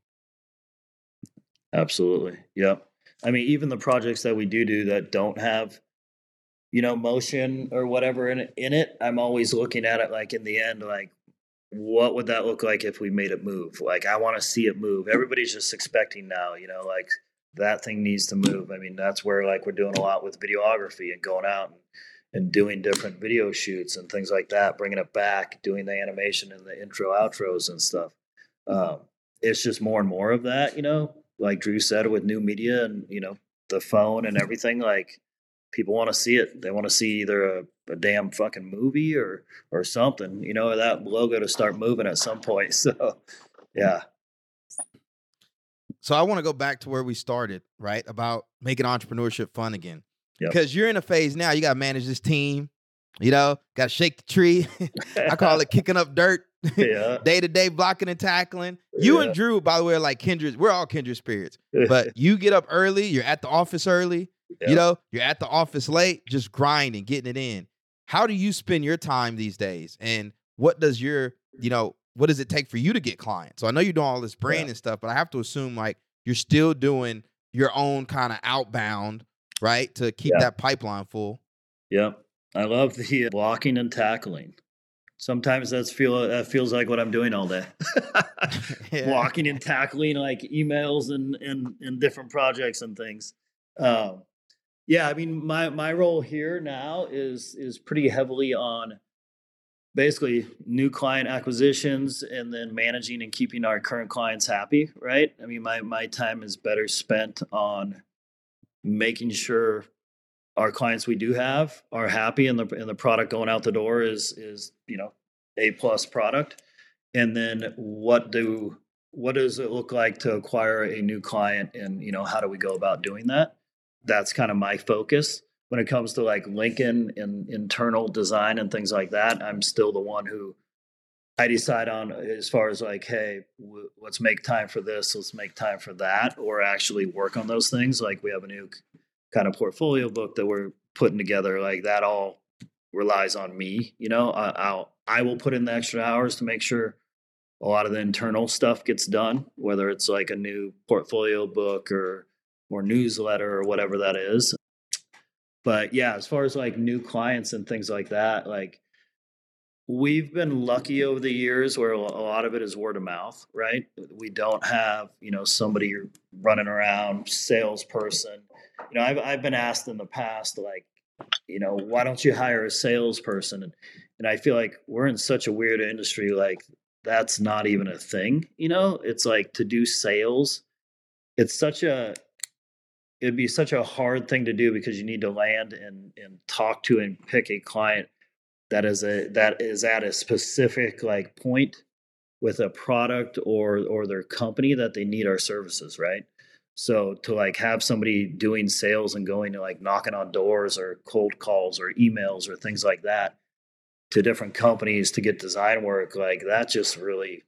Absolutely. Yep. I mean, even the projects that we do do that don't have, you know, motion or whatever in it, in it, I'm always looking at it like in the end, like, what would that look like if we made it move? Like, I want to see it move. Everybody's just expecting now, you know, like that thing needs to move. I mean, that's where like we're doing a lot with videography and going out and, and doing different video shoots and things like that, bringing it back, doing the animation and the intro outros and stuff. Um, it's just more and more of that, you know, like Drew said, with new media and, you know, the phone and everything, like people want to see it. They want to see either a, a damn fucking movie or, or something, you know, that logo to start moving at some point. So, yeah. So I want to go back to where we started, right? About making entrepreneurship fun again, yep. Because you're in a phase now, you got to manage this team, you know, got to shake the tree. I call it kicking up dirt, yeah. Day to day blocking and tackling. You yeah. and Drew, by the way, are like kindred. We're all kindred spirits, but you get up early, you're at the office early. Yep. You know, you're at the office late, just grinding, getting it in. How do you spend your time these days? And what does your, you know, what does it take for you to get clients? So I know you're doing all this brand yeah. and stuff, but I have to assume like you're still doing your own kind of outbound, right? To keep yeah. that pipeline full. Yep. I love the blocking and tackling. Sometimes that's feel that feels like what I'm doing all day. yeah. Blocking and tackling like emails and, and, and different projects and things. Um, Yeah, I mean, my, my role here now is is pretty heavily on basically new client acquisitions and then managing and keeping our current clients happy, right? I mean, my, my time is better spent on making sure our clients we do have are happy and the and the product going out the door is is, you know, A plus product. And then what do what does it look like to acquire a new client and, you know, how do we go about doing that? That's kind of my focus when it comes to like Lincoln and internal design and things like that. I'm still the one who I decide on as far as like, hey, w- let's make time for this. Let's make time for that, or actually work on those things. Like we have a new kind of portfolio book that we're putting together. Like that all relies on me. You know, I, I'll, I will put in the extra hours to make sure a lot of the internal stuff gets done, whether it's like a new portfolio book or or newsletter or whatever that is. But yeah, as far as like new clients and things like that, like We've been lucky over the years where a lot of it is word of mouth, right? We don't have, you know, somebody running around, salesperson. You know, I've I've been asked in the past, like, you know, why don't you hire a salesperson? And and I feel like we're in such a weird industry, like that's not even a thing. You know, it's like to do sales, it's such a, it'd be such a hard thing to do because you need to land and and talk to and pick a client that is a that is at a specific like point with a product or or their company that they need our services, right? So to like have somebody doing sales and going to like knocking on doors or cold calls or emails or things like that to different companies to get design work, like that just really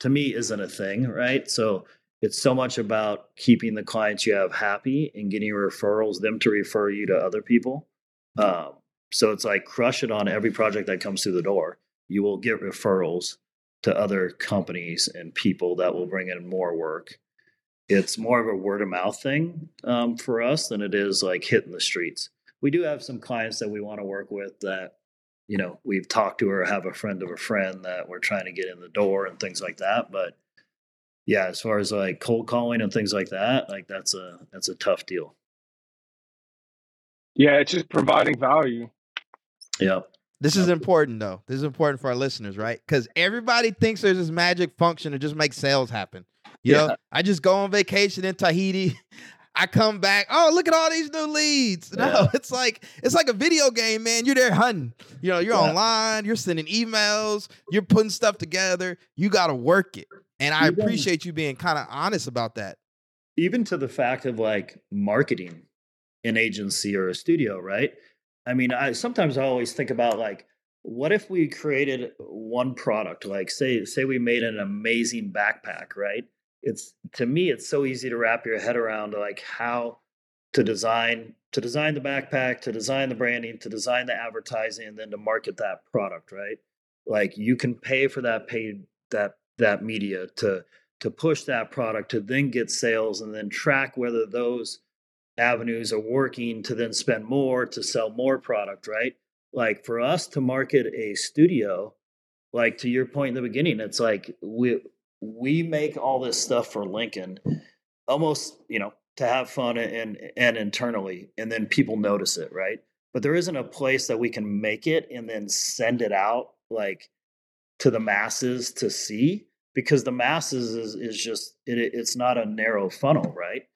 to me isn't a thing, right? So it's so much about keeping the clients you have happy and getting referrals, them to refer you to other people. Um, So it's like crush it on every project that comes through the door. You will get referrals to other companies and people that will bring in more work. It's more of a word of mouth thing um, for us than it is like hitting the streets. We do have some clients that we want to work with that, you know, we've talked to or have a friend of a friend that we're trying to get in the door and things like that. But yeah, as far as like cold calling and things like that, like that's a that's a tough deal. Yeah, it's just providing value. Yeah. This is important, though. This is important for our listeners, right? Because everybody thinks there's this magic function to just make sales happen. You yeah. know, I just go on vacation in Tahiti. I come back. Oh, look at all these new leads. No, yeah. it's like it's like a video game, man. You're there hunting. You know, you're yeah. online. You're sending emails. You're putting stuff together. You got to work it. And I even, appreciate you being kind of honest about that. Even to the fact of like marketing an agency or a studio, right? I mean, I sometimes I always think about like, what if we created one product? Like say, say we made an amazing backpack, right? It's to me, it's so easy to wrap your head around like how to design, to design the backpack, to design the branding, to design the advertising, and then to market that product, right? Like you can pay for that paid that that media to to push that product to then get sales and then track whether those avenues are working to then spend more to sell more product, right? Like for us to market a studio, like to your point in the beginning, it's like we we make all this stuff for Lincoln almost, you know, to have fun and and internally, and then people notice it, right? But there isn't a place that we can make it and then send it out like to the masses to see, because the masses is is just it, it's not a narrow funnel, right?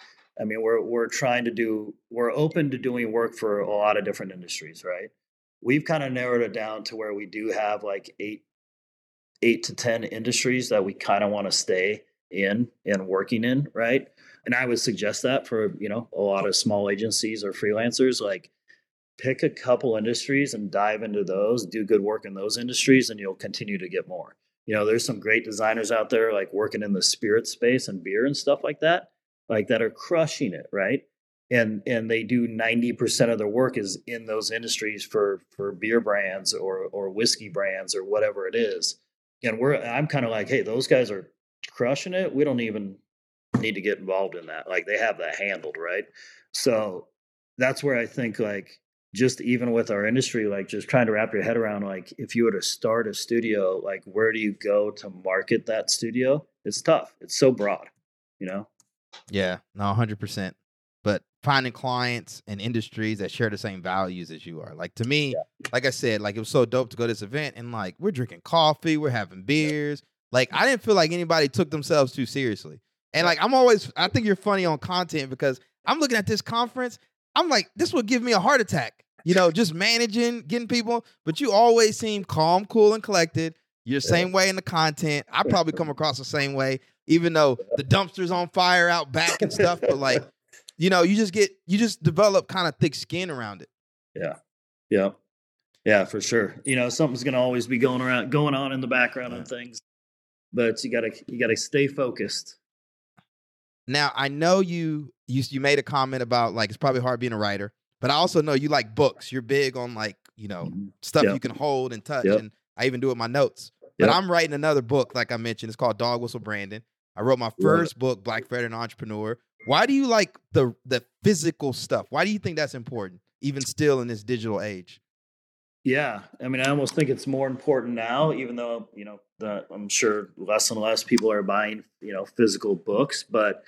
I mean, we're we're trying to do, we're open to doing work for a lot of different industries, right? We've kind of narrowed it down to where we do have like eight, eight to ten industries that we kind of want to stay in and working in, right? And I would suggest that for, you know, a lot of small agencies or freelancers, like pick a couple industries and dive into those, do good work in those industries, and you'll continue to get more. You know, there's some great designers out there like working in the spirit space and beer and stuff like that. Like that are crushing it, right? And and they do ninety percent of their work is in those industries for for beer brands or or whiskey brands or whatever it is. And we're I'm kind of like, hey, those guys are crushing it. We don't even need to get involved in that. Like they have that handled, right? So that's where I think like just even with our industry, like just trying to wrap your head around like if you were to start a studio, like where do you go to market that studio? It's tough. It's so broad, you know? Yeah, no, one hundred percent. But finding clients and industries that share the same values as you are. Like, to me, yeah. like I said, like, it was so dope to go to this event and, like, we're drinking coffee, we're having beers. Like, I didn't feel like anybody took themselves too seriously. And, like, I'm always, I think you're funny on content because I'm looking at this conference, I'm like, this would give me a heart attack, you know, just managing, getting people. But you always seem calm, cool, and collected. You're the same way in the content. I probably come across the same way, even though the dumpster's on fire out back and stuff. But like, you know, you just get, you just develop kind of thick skin around it. Yeah. Yeah. Yeah, for sure. You know, something's going to always be going around, going on in the background yeah. and things, but you gotta, you gotta stay focused. Now I know you, you, you made a comment about like, it's probably hard being a writer, but I also know you like books. You're big on like, you know, stuff yep. you can hold and touch. Yep. And I even do it with my notes, but yep. I'm writing another book. Like I mentioned, it's called Dog Whistle Brandon. I wrote my first book, Black Veteran Entrepreneur. Why do you like the the physical stuff? Why do you think that's important, even still in this digital age? Yeah. I mean, I almost think it's more important now, even though, you know, the, I'm sure less and less people are buying, you know, physical books, but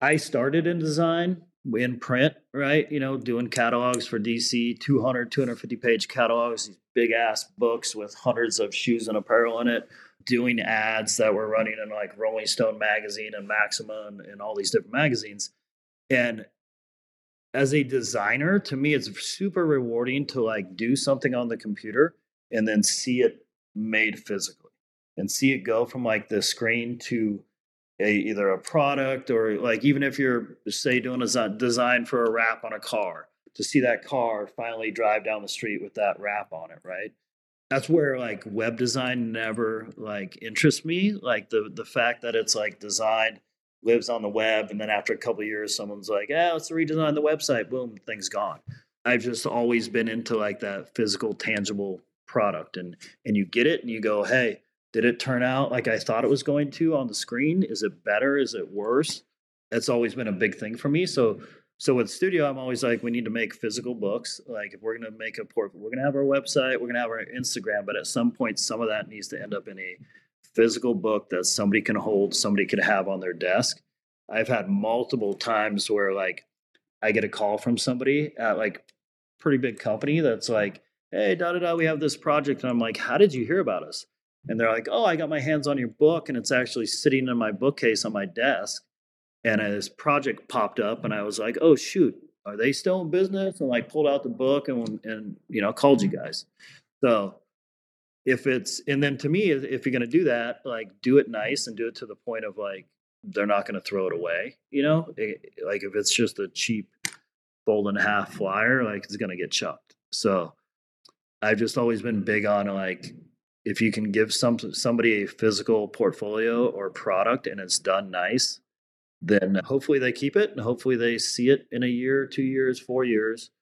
I started in design in print, right? You know, doing catalogs for D C, two hundred, two hundred fifty page catalogs, these big ass books with hundreds of shoes and apparel in it, doing ads that were running in like Rolling Stone magazine and Maxim and, and all these different magazines. And as a designer, to me, it's super rewarding to like do something on the computer and then see it made physically and see it go from like the screen to a, either a product or like, even if you're, say, doing a design for a wrap on a car, to see that car finally drive down the street with that wrap on it, right? That's where like web design never like interests me. Like the the fact that it's like designed, lives on the web, and then after a couple of years, someone's like, "Yeah, let's redesign the website." Boom, thing's gone. I've just always been into like that physical, tangible product, and and you get it, and you go, "Hey, did it turn out like I thought it was going to on the screen? Is it better? Is it worse?" That's always been a big thing for me. So, so with Studio, I'm always like, we need to make physical books. Like if we're gonna make a port, we're gonna have our website, we're gonna have our Instagram, but at some point, some of that needs to end up in a physical book that somebody can hold, somebody could have on their desk. I've had multiple times where like I get a call from somebody at like pretty big company that's like, "Hey, da da da, we have this project." And I'm like, "How did you hear about us?" And they're like, "Oh, I got my hands on your book and it's actually sitting in my bookcase on my desk. And this project popped up." And I was like, "Oh shoot, are they still in business?" And like pulled out the book and, and, you know, called you guys. So if it's, and then to me, if you're going to do that, like do it nice and do it to the point of like, they're not going to throw it away. You know, it, like if it's just a cheap fold and a half flyer, like it's going to get chucked. So I've just always been big on like, if you can give some, somebody a physical portfolio or product and it's done nice, then hopefully they keep it and hopefully they see it in a year, two years, four years,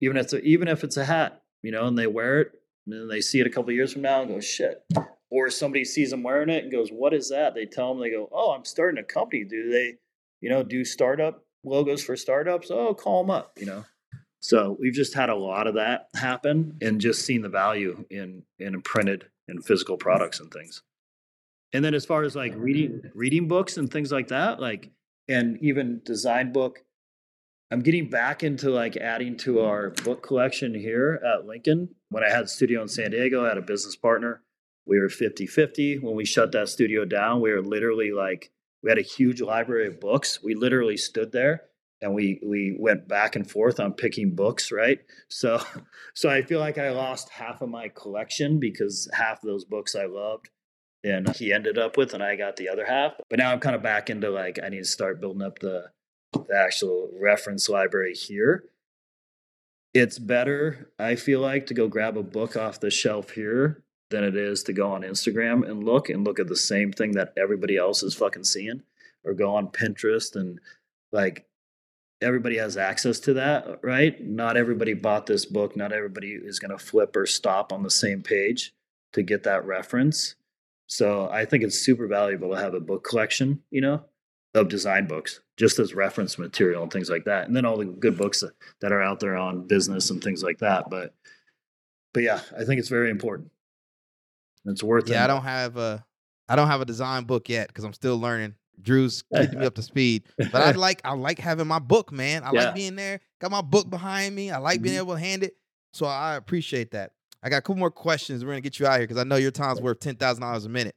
even if it's a, even if it's a hat, you know, and they wear it. And then they see it a couple of years from now and go, "Shit." Or somebody sees them wearing it and goes, "What is that?" They tell them, they go, "Oh, I'm starting a company. Do they, you know, do startup logos for startups? Oh, call them up," you know? So we've just had a lot of that happen and just seen the value in, in printed and physical products and things. And then as far as like reading, reading books and things like that, like, and even design book, I'm getting back into like adding to our book collection here at Lincoln. When I had a studio in San Diego, I had a business partner. We were fifty-fifty. When we shut that studio down, we were literally like, we had a huge library of books. We literally stood there and we we went back and forth on picking books, right? So, so I feel like I lost half of my collection because half of those books I loved and he ended up with, and I got the other half. But now I'm kind of back into like, I need to start building up the the actual reference library here. It's better, I feel like, to go grab a book off the shelf here than it is to go on Instagram and look and look at the same thing that everybody else is fucking seeing, or go on Pinterest and like everybody has access to that, right? Not everybody bought this book. Not everybody is going to flip or stop on the same page to get that reference. So I think it's super valuable to have a book collection, you know, of design books, just as reference material and things like that. And then all the good books that are out there on business and things like that. But, but yeah, I think it's very important. It's worth it. Yeah. I don't have a, I don't have a design book yet, 'cause I'm still learning. Drew's keeping me up to speed, but I like, I like having my book, man. I yeah. like being there, got my book behind me. I like mm-hmm. being able to hand it. So I appreciate that. I got a couple more questions. We're going to get you out of here, 'cause I know your time's worth ten thousand dollars a minute.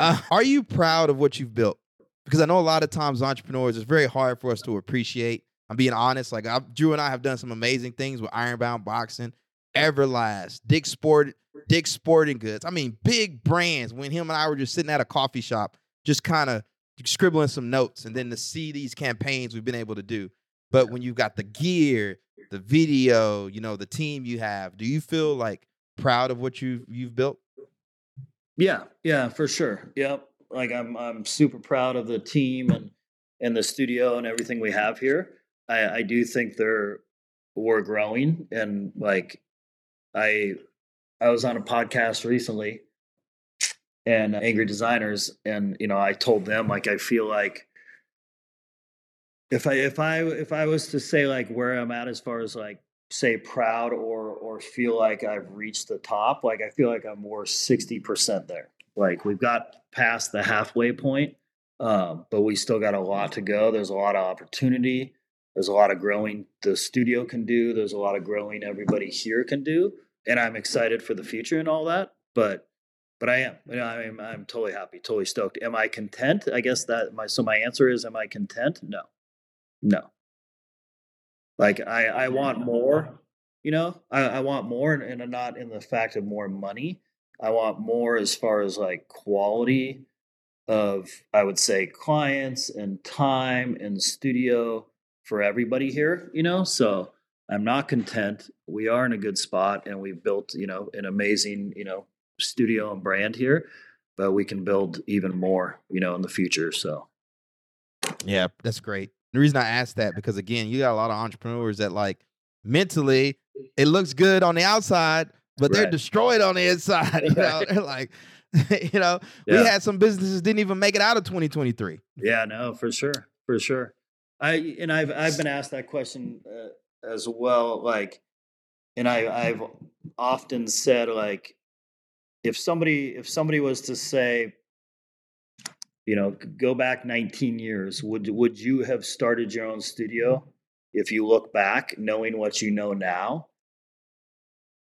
Uh, are you proud of what you've built? Because I know a lot of times entrepreneurs, it's very hard for us to appreciate. I'm being honest. Like I've, Drew and I have done some amazing things with Ironbound Boxing, Everlast, Dick Sport, Dick Sporting Goods. I mean, big brands. When him and I were just sitting at a coffee shop, just kind of scribbling some notes, and then to see these campaigns we've been able to do. But when you've got the gear, the video, you know, the team you have, do you feel like proud of what you've you've built? Yeah, yeah, for sure. Yep. Like I'm, I'm super proud of the team and, and the studio and everything we have here. I, I do think they're, we're growing. And like, I, I was on a podcast recently and Angry Designers. And, you know, I told them, like, I feel like if I, if I, if I was to say like where I'm at, as far as like say proud or or feel like I've reached the top. Like I feel like I'm more sixty percent there. Like we've got past the halfway point, um, but we still got a lot to go. There's a lot of opportunity. There's a lot of growing the studio can do. There's a lot of growing everybody here can do. And I'm excited for the future and all that. But but I am. You know, I mean, I'm totally happy, totally stoked. Am I content? I guess that my so my answer is, am I content? No. No. Like I, I want more, you know, I, I want more and, and not in the fact of more money. I want more as far as like quality of, I would say, clients and time and studio for everybody here, you know, so I'm not content. We are in a good spot and we've built, you know, an amazing, you know, studio and brand here, but we can build even more, you know, in the future. So. Yeah, that's great. The reason I asked that, because again, you got a lot of entrepreneurs that like mentally, it looks good on the outside, but they're right. destroyed on the inside. You know, they're like, you know, yeah. we had some businesses didn't even make it out of twenty twenty-three. Yeah, no, for sure. For sure. I, and I've, I've been asked that question uh, as well. Like, and I, I've often said, like, if somebody, if somebody was to say, you know, go back nineteen years. Would would you have started your own studio if you look back, knowing what you know now?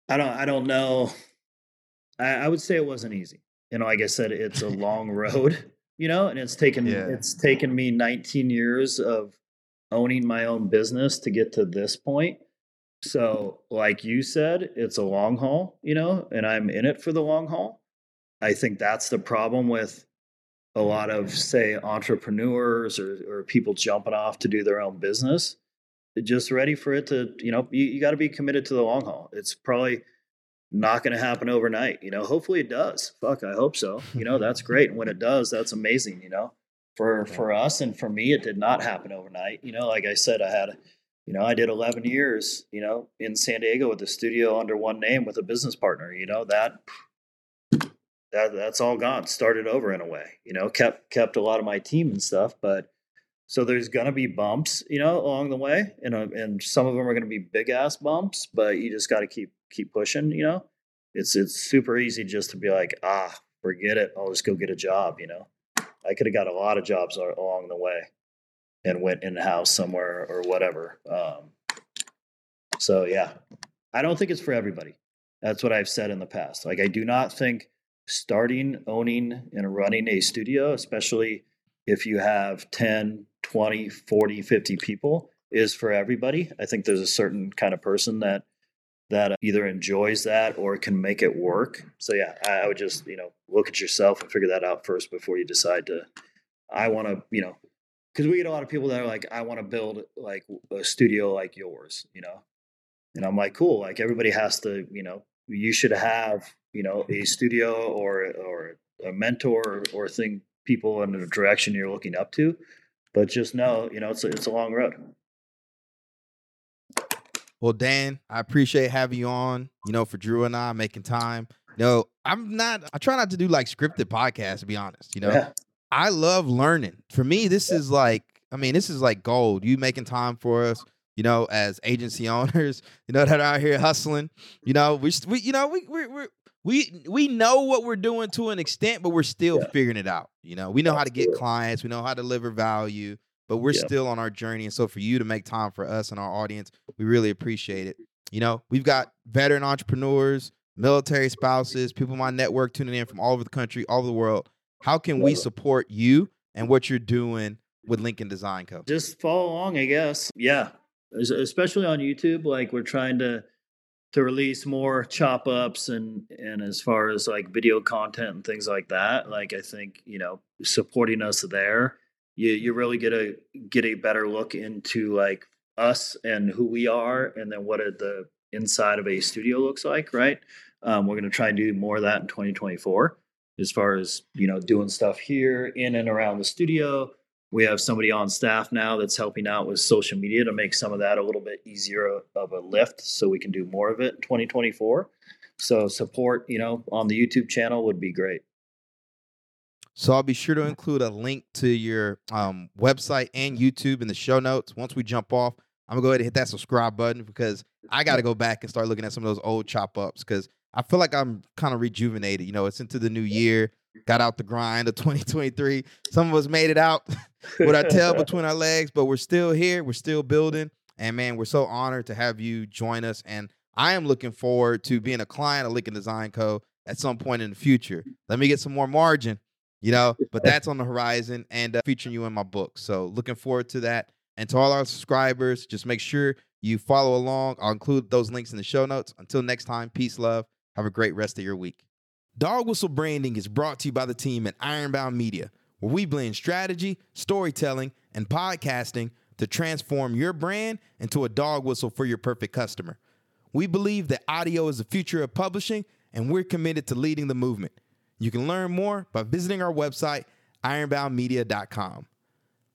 I don't. I don't know. I, I would say it wasn't easy. You know, like I said, it's a long road. You know, and it's taken yeah. it's taken me nineteen years of owning my own business to get to this point. So, like you said, it's a long haul. You know, and I'm in it for the long haul. I think that's the problem with a lot of, say, entrepreneurs or, or people jumping off to do their own business. They're just ready for it to, you know, you, you got to be committed to the long haul. It's probably not going to happen overnight. You know, hopefully it does. Fuck, I hope so. You know, that's great. And when it does, that's amazing, you know, for, for us. And for me, it did not happen overnight. You know, like I said, I had, you know, I did eleven years, you know, in San Diego with a studio under one name with a business partner, you know, that That, that's all gone. Started over in a way, you know, kept, kept a lot of my team and stuff, but so there's going to be bumps, you know, along the way. And, uh, and some of them are going to be big ass bumps, but you just got to keep, keep pushing, you know, it's, it's super easy just to be like, ah, forget it. I'll just go get a job. You know, I could have got a lot of jobs along the way and went in-house somewhere or whatever. Um, so yeah, I don't think it's for everybody. That's what I've said in the past. Like, I do not think starting, owning, and running a studio, especially if you have ten, twenty, forty, fifty people, is for everybody. I think there's a certain kind of person that that either enjoys that or can make it work. So yeah, I would just, you know, look at yourself and figure that out first before you decide to, I want to, you know, because we get a lot of people that are like, I want to build like a studio like yours, you know, and I'm like, cool, like everybody has to, you know, you should have, you know, a studio or or a mentor or, or thing, people in the direction you're looking up to, but just know, you know, it's a, it's a long road. Well, Dan, I appreciate having you on, you know, for Drew and I making time. You know, I'm not, I try not to do like scripted podcasts, to be honest, you know, yeah. I love learning. For me, this yeah. is like, I mean, this is like gold. You making time for us, you know, as agency owners, you know, that are out here hustling, you know, we, we you know, we, we, we, We we know what we're doing to an extent, but we're still yeah. figuring it out. You know, we know Absolutely. how to get clients. We know how to deliver value, but we're yeah. still on our journey. And so for you to make time for us and our audience, we really appreciate it. You know, we've got veteran entrepreneurs, military spouses, people in my network tuning in from all over the country, all over the world. How can we support you and what you're doing with Lincoln Design Co.? Just follow along, I guess. Yeah, especially on YouTube. Like we're trying to to release more chop ups and, and as far as like video content and things like that. Like, I think, you know, supporting us there, you, you really get a, get a better look into like us and who we are and then what the inside of a studio looks like. Right. Um, we're going to try and do more of that in twenty twenty-four, as far as, you know, doing stuff here in and around the studio. We have somebody on staff now that's helping out with social media to make some of that a little bit easier of a lift so we can do more of it in twenty twenty-four. So support, you know, on the YouTube channel would be great. So I'll be sure to include a link to your um, website and YouTube in the show notes. Once we jump off, I'm going to go ahead and hit that subscribe button because I got to go back and start looking at some of those old chop ups because I feel like I'm kind of rejuvenated. You know, it's into the new year, got out the grind of twenty twenty-three. Some of us made it out with our tail between our legs, but we're still here. We're still building. And, man, we're so honored to have you join us. And I am looking forward to being a client of Lincoln Design Co. at some point in the future. Let me get some more margin, you know, but that's on the horizon and uh, featuring you in my book. So looking forward to that. And to all our subscribers, just make sure you follow along. I'll include those links in the show notes. Until next time, peace, love. Have a great rest of your week. Dog Whistle Branding is brought to you by the team at Ironbound Media, where we blend strategy, storytelling, and podcasting to transform your brand into a dog whistle for your perfect customer. We believe that audio is the future of publishing, and we're committed to leading the movement. You can learn more by visiting our website, ironbound media dot com.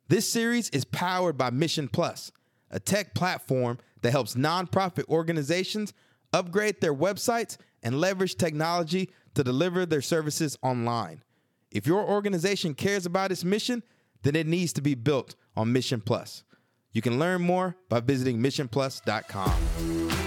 This series is powered by Mission Plus, a tech platform that helps nonprofit organizations upgrade their websites and leverage technology to deliver their services online. If your organization cares about its mission, then it needs to be built on Mission Plus. You can learn more by visiting mission plus dot com.